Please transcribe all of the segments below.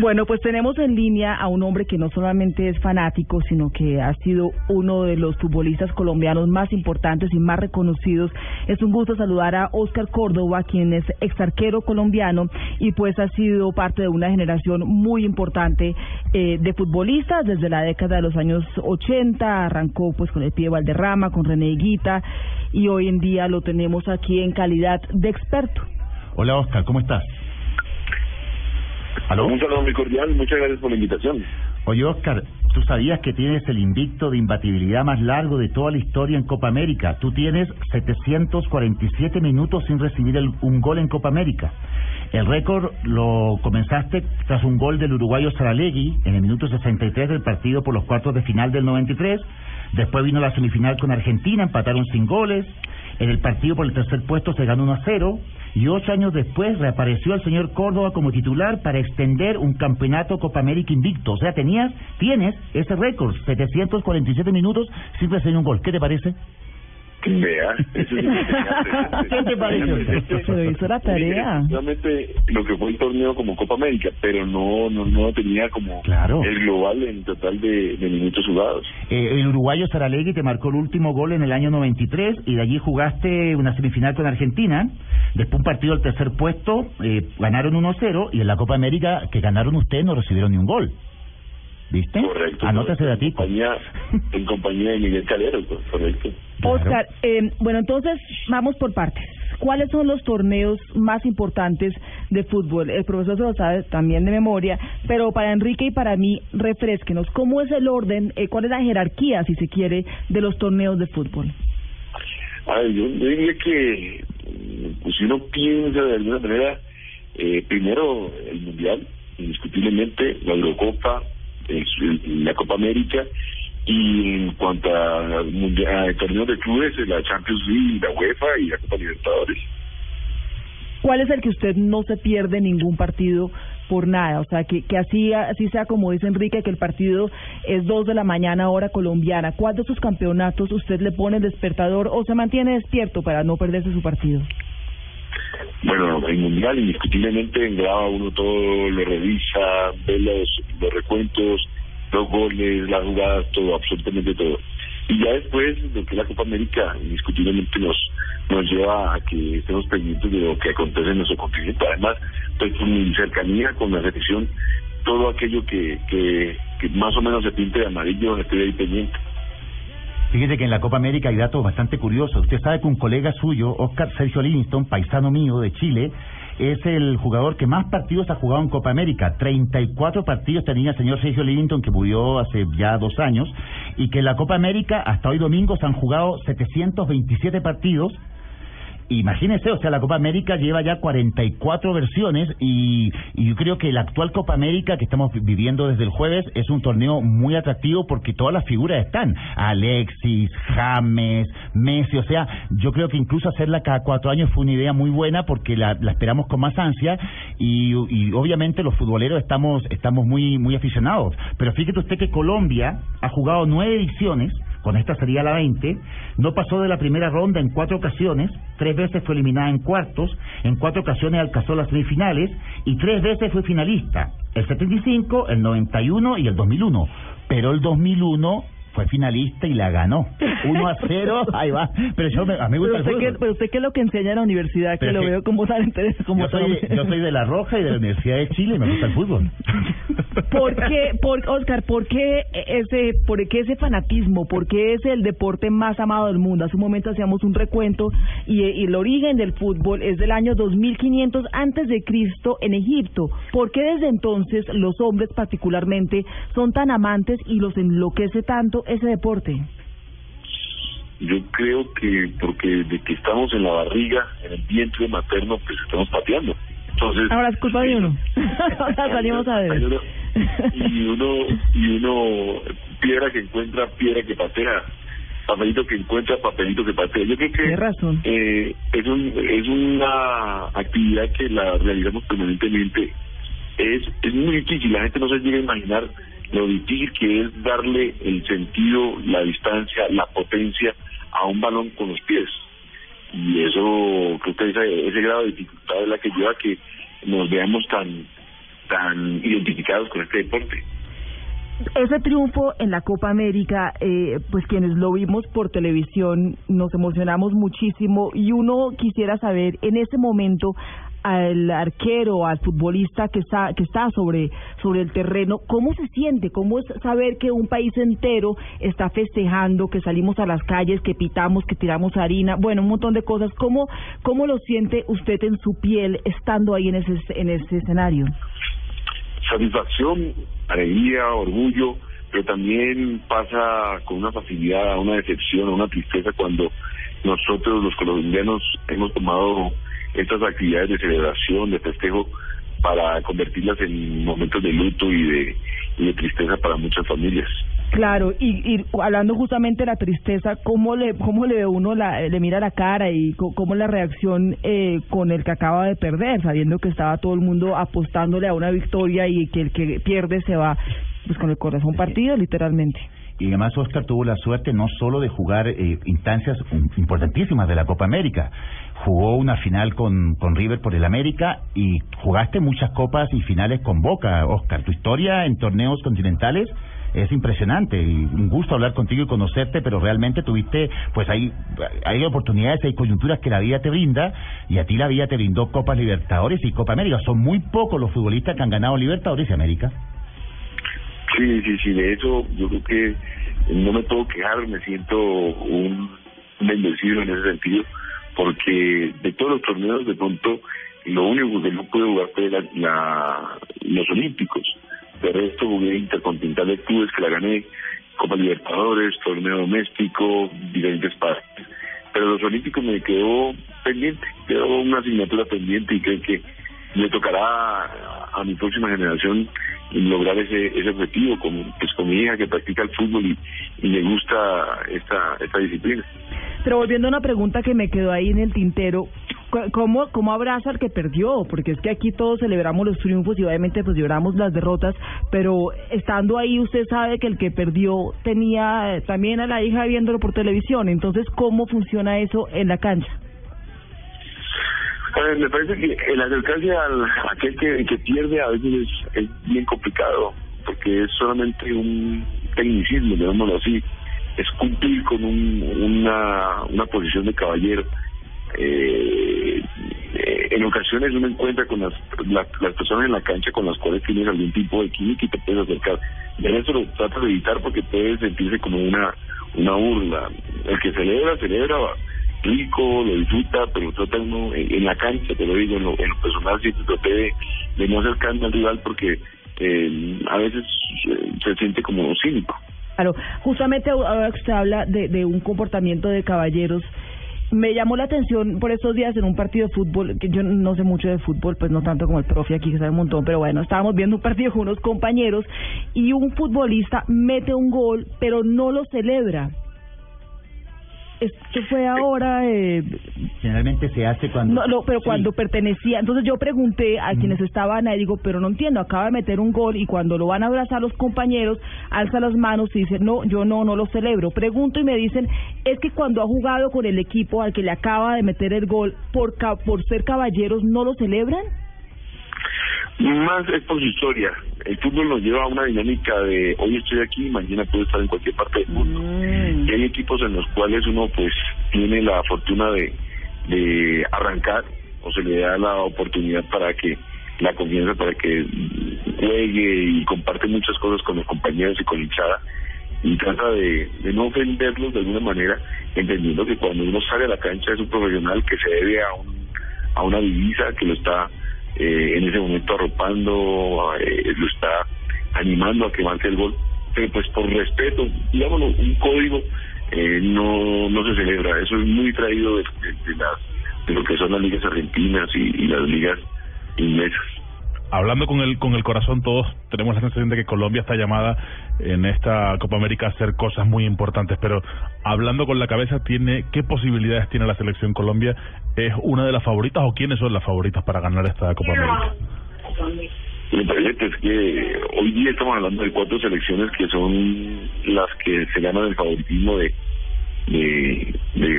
Bueno, pues tenemos en línea a un hombre que no solamente es fanático, sino que ha sido uno de los futbolistas colombianos más importantes y más reconocidos. Es un gusto saludar a Óscar Córdoba, quien es exarquero colombiano y pues ha sido parte de una generación muy importante de futbolistas desde la década de los años 80. Arrancó pues con el Pibe Valderrama, con René Higuita, y hoy en día lo tenemos aquí en calidad de experto. Hola Óscar, ¿cómo estás? ¿Aló? Un saludo muy cordial, muchas gracias por la invitación. Oye Óscar, tú sabías que tienes el invicto de imbatibilidad más largo de toda la historia en Copa América. Tú tienes 747 minutos sin recibir un gol en Copa América. El récord lo comenzaste tras un gol del uruguayo Saralegui en el minuto 63 del partido por los cuartos de final del 93. Después vino la semifinal con Argentina, empataron sin goles. En el partido por el tercer puesto se ganó 1-0. Y 8 años después reapareció el señor Córdoba como titular para extender un campeonato Copa América invicto. O sea, tienes ese récord, 747 minutos sin recibir un gol. ¿Qué te parece? Vea, eso es interesante. ¿Qué te parece? Se hizo la tarea. Realmente lo que fue el torneo como Copa América, pero no tenía como claro el global en total de minutos jugados. El uruguayo Saralegui te marcó el último gol en el año 93 y de allí jugaste una semifinal con Argentina, después un partido al tercer puesto, ganaron 1-0 y en la Copa América que ganaron ustedes no recibieron ni un gol. ¿Viste? Correcto. Anótase de ti. En compañía de Miguel Calero, correcto. Óscar, bueno, entonces vamos por partes. ¿Cuáles son los torneos más importantes de fútbol? El profesor se lo sabe también de memoria, pero para Enrique y para mí, refrésquenos. ¿Cómo es el orden, cuál es la jerarquía, si se quiere, de los torneos de fútbol? Ay, yo diría que, pues, si uno piensa de alguna manera, primero el Mundial, indiscutiblemente, la Eurocopa, la Copa América, y en cuanto a torneos de clubes, la Champions League, la UEFA y la Copa Libertadores. ¿Cuál es el que usted no se pierde ningún partido por nada? O sea, que así sea, como dice Enrique, que el partido es 2 de la mañana hora colombiana. ¿Cuál de sus campeonatos usted le pone el despertador o se mantiene despierto para no perderse su partido? Bueno, el Mundial indiscutiblemente graba uno todo, lo revisa, ve los recuentos, los goles, las jugadas, todo, absolutamente todo. Y ya después, lo que la Copa América indiscutiblemente nos lleva a que estemos pendientes de lo que acontece en nuestro continente. Además, pues con mi cercanía con la selección, todo aquello que más o menos se pinte de amarillo, estoy ahí pendiente. Fíjese que en la Copa América hay datos bastante curiosos. Usted sabe que un colega suyo, Óscar, Sergio Livingston, paisano mío de Chile, es el jugador que más partidos ha jugado en Copa América. 34 partidos tenía el señor Sergio Livingston, que murió hace ya 2 años, y que en la Copa América hasta hoy domingo se han jugado 727 partidos. Imagínese, o sea, la Copa América lleva ya 44 versiones y yo creo que la actual Copa América que estamos viviendo desde el jueves es un torneo muy atractivo porque todas las figuras están. Alexis, James, Messi, o sea, yo creo que incluso hacerla cada 4 años fue una idea muy buena porque la esperamos con más ansia y obviamente los futboleros estamos muy aficionados. Pero fíjate usted que Colombia ha jugado 9 ediciones, con esta sería la 20, no pasó de la primera ronda en 4 ocasiones, 3 veces fue eliminada en cuartos, en 4 ocasiones alcanzó las semifinales y 3 veces fue finalista, el 75, el 91 y el 2001, pero el 2001 fue finalista y la ganó 1-0, ahí va. Pero a mí me gusta el fútbol. Pero usted, ¿qué es lo que enseña en la universidad? Que lo veo como tan interesante. Yo soy de La Roja y de la Universidad de Chile y me gusta el fútbol. Óscar, ¿por qué ese fanatismo? ¿Por qué es el deporte más amado del mundo? Hace un momento hacíamos un recuento y el origen del fútbol es del año 2500 a.C. en Egipto. ¿Por qué desde entonces los hombres particularmente son tan amantes y los enloquece tanto ese deporte? Yo creo que porque de que estamos en la barriga, en el vientre materno, pues estamos pateando. Entonces ahora es culpa de uno. Ahora salimos a ver. Y uno piedra que encuentra, piedra que patea, papelito que encuentra, papelito que patea. Yo creo que tiene razón. Es una actividad que la realizamos permanentemente. Es muy difícil, la gente no se llega a imaginar lo difícil que es darle el sentido, la distancia, la potencia a un balón con los pies. Y eso, creo que ese grado de dificultad es la que lleva a que nos veamos tan tan identificados con este deporte. Ese triunfo en la Copa América, pues quienes lo vimos por televisión nos emocionamos muchísimo, y uno quisiera saber en ese momento al arquero, al futbolista que está sobre el terreno, ¿cómo se siente? ¿Cómo es saber que un país entero está festejando, que salimos a las calles, que pitamos, que tiramos harina, bueno, un montón de cosas? ¿Cómo lo siente usted en su piel estando ahí en ese escenario? Satisfacción, alegría, orgullo, pero también pasa con una facilidad, una decepción, una tristeza cuando nosotros los colombianos hemos tomado estas actividades de celebración, de festejo, para convertirlas en momentos de luto y de tristeza para muchas familias. Claro, y hablando justamente de la tristeza, ¿cómo le ve uno, le mira la cara y cómo la reacción con el que acaba de perder, sabiendo que estaba todo el mundo apostándole a una victoria y que el que pierde se va pues con el corazón partido, literalmente? Y además Óscar tuvo la suerte no solo de jugar instancias importantísimas de la Copa América, jugó una final con River por el América y jugaste muchas copas y finales con Boca. Óscar, tu historia en torneos continentales es impresionante y un gusto hablar contigo y conocerte, pero realmente tuviste, pues hay oportunidades, hay coyunturas que la vida te brinda, y a ti la vida te brindó Copas Libertadores y Copa América. Son muy pocos los futbolistas que han ganado Libertadores y América. Sí, de eso yo creo que no me puedo quejar, me siento un bendecido en ese sentido, porque de todos los torneos de pronto lo único que no pude jugar fue los Olímpicos. De resto jugué Intercontinental de Clubes, que la gané, Copa Libertadores, torneo doméstico, diferentes partes, pero los Olímpicos me quedó pendiente, quedó una asignatura pendiente, y creo que le tocará a mi próxima generación lograr ese objetivo con mi hija, que practica el fútbol y le gusta esta disciplina. Pero volviendo a una pregunta que me quedó ahí en el tintero, ¿cómo abraza al que perdió? Porque es que aquí todos celebramos los triunfos y obviamente pues lloramos las derrotas, pero estando ahí usted sabe que el que perdió tenía también a la hija viéndolo por televisión, entonces ¿cómo funciona eso en la cancha? Me parece que el acercarse a aquel que pierde a veces es bien complicado, porque es solamente un tecnicismo, digámoslo así, es cumplir con una posición de caballero. En ocasiones uno encuentra con las personas en la cancha con las cuales tienes algún tipo de química y te puedes acercar. De eso lo tratas de evitar porque puede sentirse como una burla. El que celebra rico, lo disfruta, pero trata uno en la cancha, te lo digo, en lo personal, si te traté de no acercarme al rival porque a veces se siente como cínico. Claro, justamente ahora que usted habla de un comportamiento de caballeros, me llamó la atención por estos días en un partido de fútbol, que yo no sé mucho de fútbol, pues no tanto como el profe aquí que sabe un montón, pero bueno, estábamos viendo un partido con unos compañeros y un futbolista mete un gol, pero no lo celebra. Esto fue ahora... Generalmente se hace cuando... No, pero cuando sí pertenecía... Entonces yo pregunté a quienes estaban ahí, digo, pero no entiendo, acaba de meter un gol y cuando lo van a abrazar los compañeros, alza las manos y dice, no, yo no lo celebro. Pregunto y me dicen, es que cuando ha jugado con el equipo al que le acaba de meter el gol, por ser caballeros, ¿no lo celebran? Más es por su historia. El fútbol nos lleva a una dinámica de hoy estoy aquí, mañana puedo estar en cualquier parte del mundo. Y hay equipos en los cuales uno pues tiene la fortuna de arrancar, o se le da la oportunidad para que la confianza, para que juegue y comparte muchas cosas con los compañeros y con hinchada, y trata de no ofenderlos de alguna manera, entendiendo que cuando uno sale a la cancha es un profesional que se debe a una divisa que lo está en ese momento arropando, lo está animando a que marque el gol, pero pues por respeto, digámoslo, un código no se celebra. Eso es muy traído de lo que son las ligas argentinas y las ligas inglesas. Hablando con el corazón, todos tenemos la sensación de que Colombia está llamada en esta Copa América a hacer cosas muy importantes, pero hablando con la cabeza, ¿qué posibilidades tiene la selección Colombia? ¿Es una de las favoritas o quiénes son las favoritas para ganar esta Copa América? Me parece es que hoy día estamos hablando de 4 selecciones que son las que se ganan el favoritismo de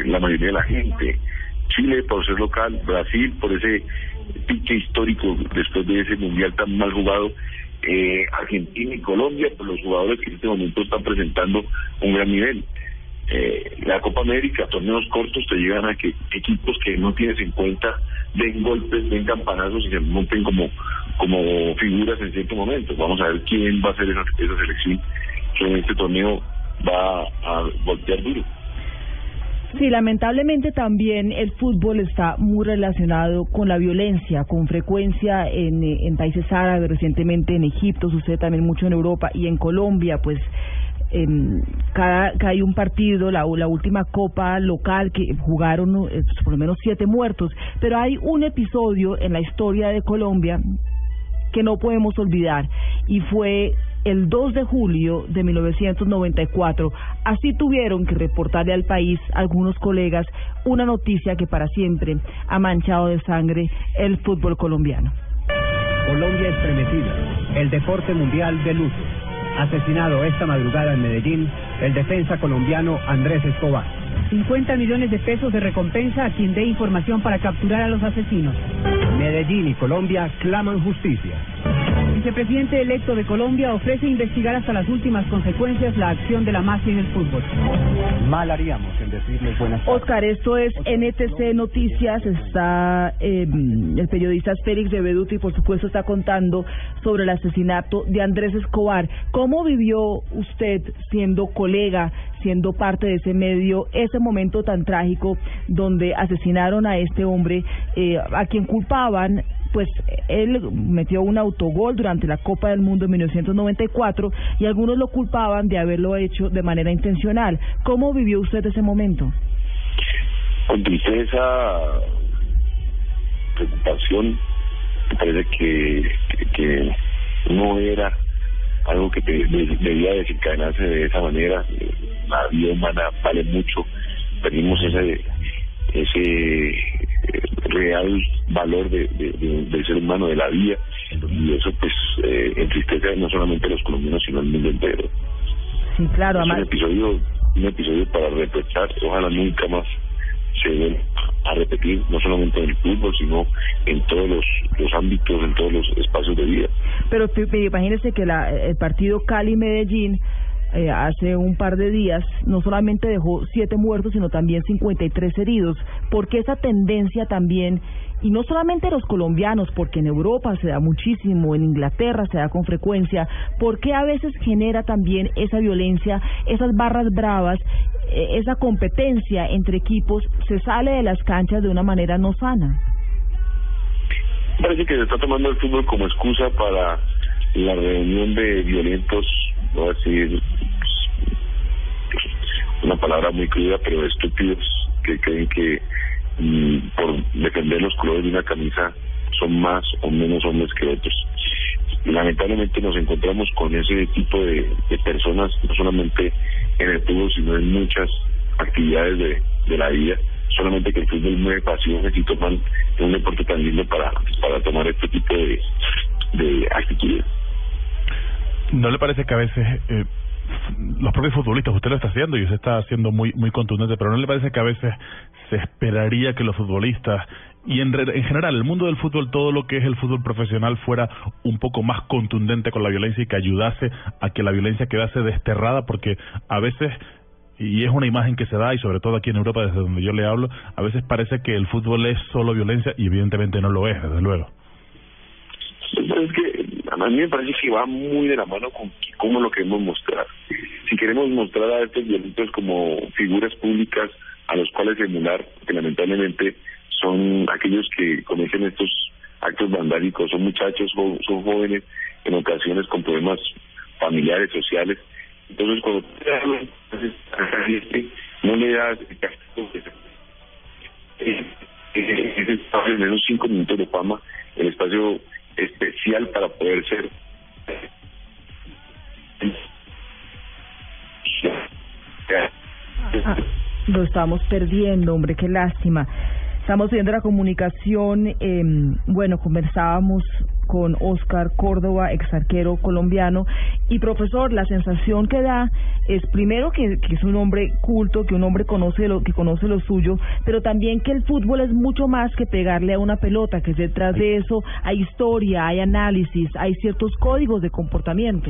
la mayoría de la gente. Chile por ser local, Brasil por ese pique histórico después de ese mundial tan mal jugado, Argentina y Colombia por los jugadores que en este momento están presentando un gran nivel. La Copa América, torneos cortos te llegan a que equipos que no tienes en cuenta den golpes, den campanazos y se monten como figuras en cierto momento. Vamos a ver quién va a ser esa selección que en este torneo va a voltear duro. Sí, lamentablemente también el fútbol está muy relacionado con la violencia, con frecuencia en países árabes, recientemente en Egipto, sucede también mucho en Europa y en Colombia, pues cada hay un partido, la última copa local que jugaron por lo menos 7 muertos, pero hay un episodio en la historia de Colombia que no podemos olvidar y fue el 2 de julio de 1994. Así tuvieron que reportarle al país algunos colegas una noticia que para siempre ha manchado de sangre el fútbol colombiano. Colombia estremecida, el deporte mundial de luto. Asesinado esta madrugada en Medellín, el defensa colombiano Andrés Escobar. 50 millones de pesos de recompensa a quien dé información para capturar a los asesinos. Medellín y Colombia claman justicia. El vicepresidente electo de Colombia ofrece investigar hasta las últimas consecuencias la acción de la mafia en el fútbol. Mal haríamos en decirles buenas tardes. Óscar, esto es NTC Noticias. Está el periodista Félix de Beduti, por supuesto, está contando sobre el asesinato de Andrés Escobar. ¿Cómo vivió usted, siendo colega, siendo parte de ese medio, ese momento tan trágico donde asesinaron a este hombre, a quien culpaban? Pues él metió un autogol durante la Copa del Mundo en 1994 y algunos lo culpaban de haberlo hecho de manera intencional. ¿Cómo vivió usted ese momento? Con tristeza, preocupación. Me parece que no era algo que debía desencadenarse de esa manera. La vida humana vale mucho. Perdimos ese real valor del ser humano, de la vida, y eso pues entristece no solamente a los colombianos sino al mundo entero. Sí, claro, es un episodio para reprochar. Ojalá nunca más se den a repetir, no solamente en el fútbol sino en todos los ámbitos, en todos los espacios de vida. Pero imagínese que el partido Cali-Medellín hace un par de días no solamente dejó 7 muertos sino también 53 heridos, porque esa tendencia también, y no solamente los colombianos, porque en Europa se da muchísimo, en Inglaterra se da con frecuencia, porque a veces genera también esa violencia, esas barras bravas, esa competencia entre equipos, se sale de las canchas de una manera no sana. Parece que se está tomando el fútbol como excusa para la reunión de violentos, voy a decir una palabra muy cruda, pero estúpidos, que creen que por defender los colores de una camisa son más o menos hombres que otros. Lamentablemente nos encontramos con ese tipo de personas, no solamente en el fútbol, sino en muchas actividades de la vida. Solamente que el fútbol mueve pasiones y toman un deporte tan lindo para tomar este tipo de actitudes. ¿No le parece que a veces los propios futbolistas, usted lo está haciendo y usted está haciendo muy muy contundente, pero no le parece que a veces se esperaría que los futbolistas y en general el mundo del fútbol, todo lo que es el fútbol profesional, fuera un poco más contundente con la violencia y que ayudase a que la violencia quedase desterrada? Porque a veces, y es una imagen que se da, y sobre todo aquí en Europa, desde donde yo le hablo, a veces parece que el fútbol es solo violencia y evidentemente no lo es, desde luego. Es que a mí me parece que va muy de la mano con cómo lo queremos mostrar. Si queremos mostrar a estos violentos como figuras públicas a los cuales emular, que lamentablemente son aquellos que cometen estos actos vandálicos, son muchachos, son jóvenes, en ocasiones con problemas familiares, sociales. Entonces, cuando no le das el castigo que en esos 5 minutos de fama, el espacio especial para poder ser lo estamos perdiendo, hombre, qué lástima. Estamos viendo la comunicación. Bueno, conversábamos con Óscar Córdoba, exarquero colombiano. Y profesor, la sensación que da es primero que es un hombre culto, que un hombre conoce lo suyo, pero también que el fútbol es mucho más que pegarle a una pelota, que detrás de eso hay historia, hay análisis, hay ciertos códigos de comportamiento.